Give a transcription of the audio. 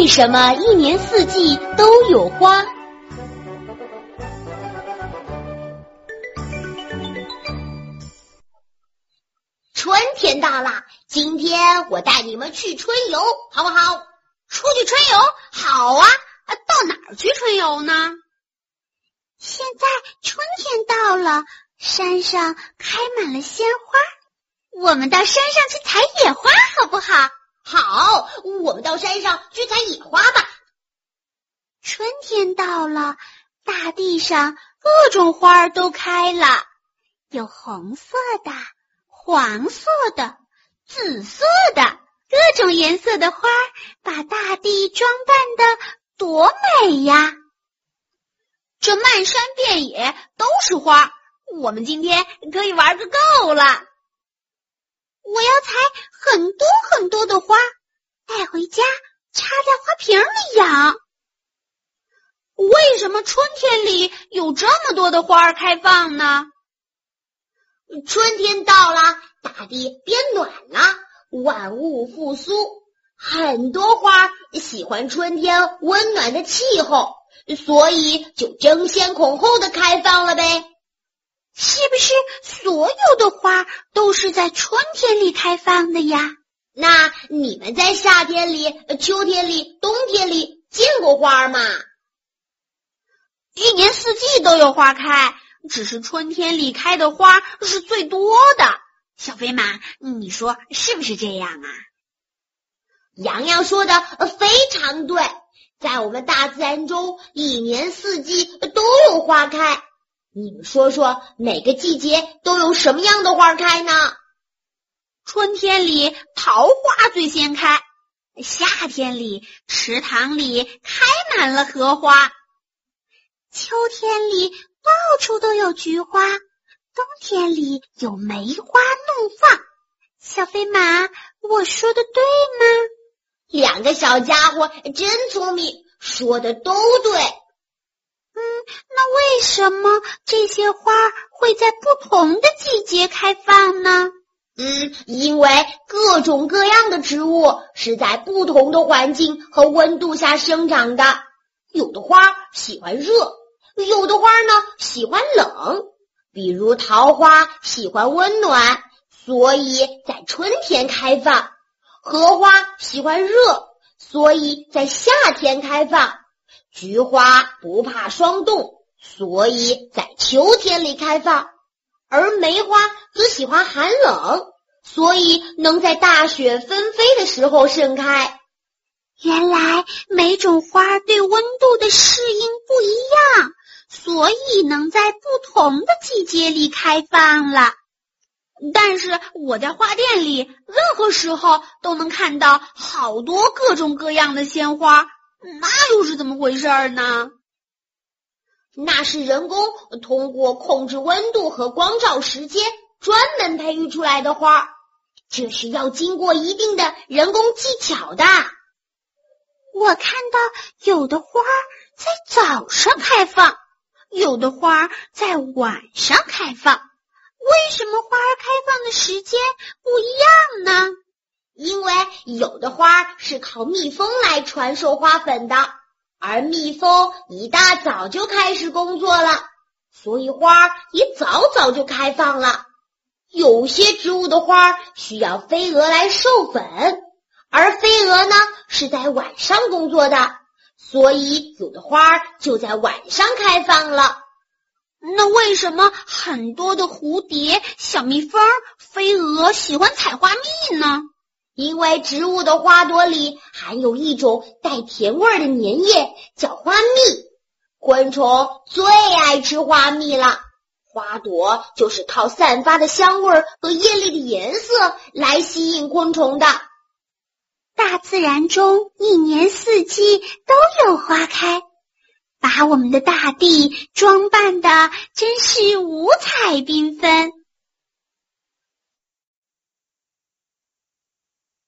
为什么一年四季都有花？春天到了，今天我带你们去春游，好不好？出去春游？好啊，到哪儿去春游呢？现在春天到了，山上开满了鲜花，我们到山上去采野花，好不好？好，我们到山上去采野花吧。春天到了，大地上各种花都开了，有红色的、黄色的、紫色的，各种颜色的花把大地装扮得多美呀！这漫山遍野都是花，我们今天可以玩个够了。我要采很多很多的花，带回家插在花瓶里养。为什么春天里有这么多的花开放呢？春天到了，大地变暖了，万物复苏，很多花喜欢春天温暖的气候，所以就争先恐后的开放了呗。是不是所有的花都是在春天里开放的呀？那你们在夏天里、秋天里、冬天里见过花吗？一年四季都有花开，只是春天里开的花是最多的。小飞马，你说是不是这样啊？洋洋说的非常对，在我们大自然中，一年四季都有花开。你们说说，每个季节都有什么样的花开呢？春天里桃花最先开，夏天里池塘里开满了荷花，秋天里到处都有菊花，冬天里有梅花怒放。小飞马，我说的对吗？两个小家伙真聪明，说的都对。那为什么这些花会在不同的季节开放呢？因为各种各样的植物是在不同的环境和温度下生长的，有的花喜欢热，有的花呢喜欢冷，比如桃花喜欢温暖，所以在春天开放；荷花喜欢热，所以在夏天开放。菊花不怕霜冻，所以在秋天里开放；而梅花则喜欢寒冷，所以能在大雪纷飞的时候盛开。原来每种花对温度的适应不一样，所以能在不同的季节里开放了。但是我在花店里，任何时候都能看到好多各种各样的鲜花，那又是怎么回事呢？那是人工通过控制温度和光照时间专门培育出来的花，这是要经过一定的人工技巧的。我看到有的花在早上开放，有的花在晚上开放，为什么花开放的时间不一样呢？因为有的花是靠蜜蜂来传授花粉的，而蜜蜂一大早就开始工作了，所以花也早就开放了。有些植物的花需要飞蛾来授粉，而飞蛾呢是在晚上工作的，所以有的花就在晚上开放了。那为什么很多的蝴蝶、小蜜蜂、飞蛾喜欢采花蜜呢？因为植物的花朵里含有一种带甜味的粘液，叫花蜜。昆虫最爱吃花蜜了，花朵就是靠散发的香味和叶绿的颜色来吸引昆虫的。大自然中一年四季都有花开，把我们的大地装扮得真是五彩缤纷。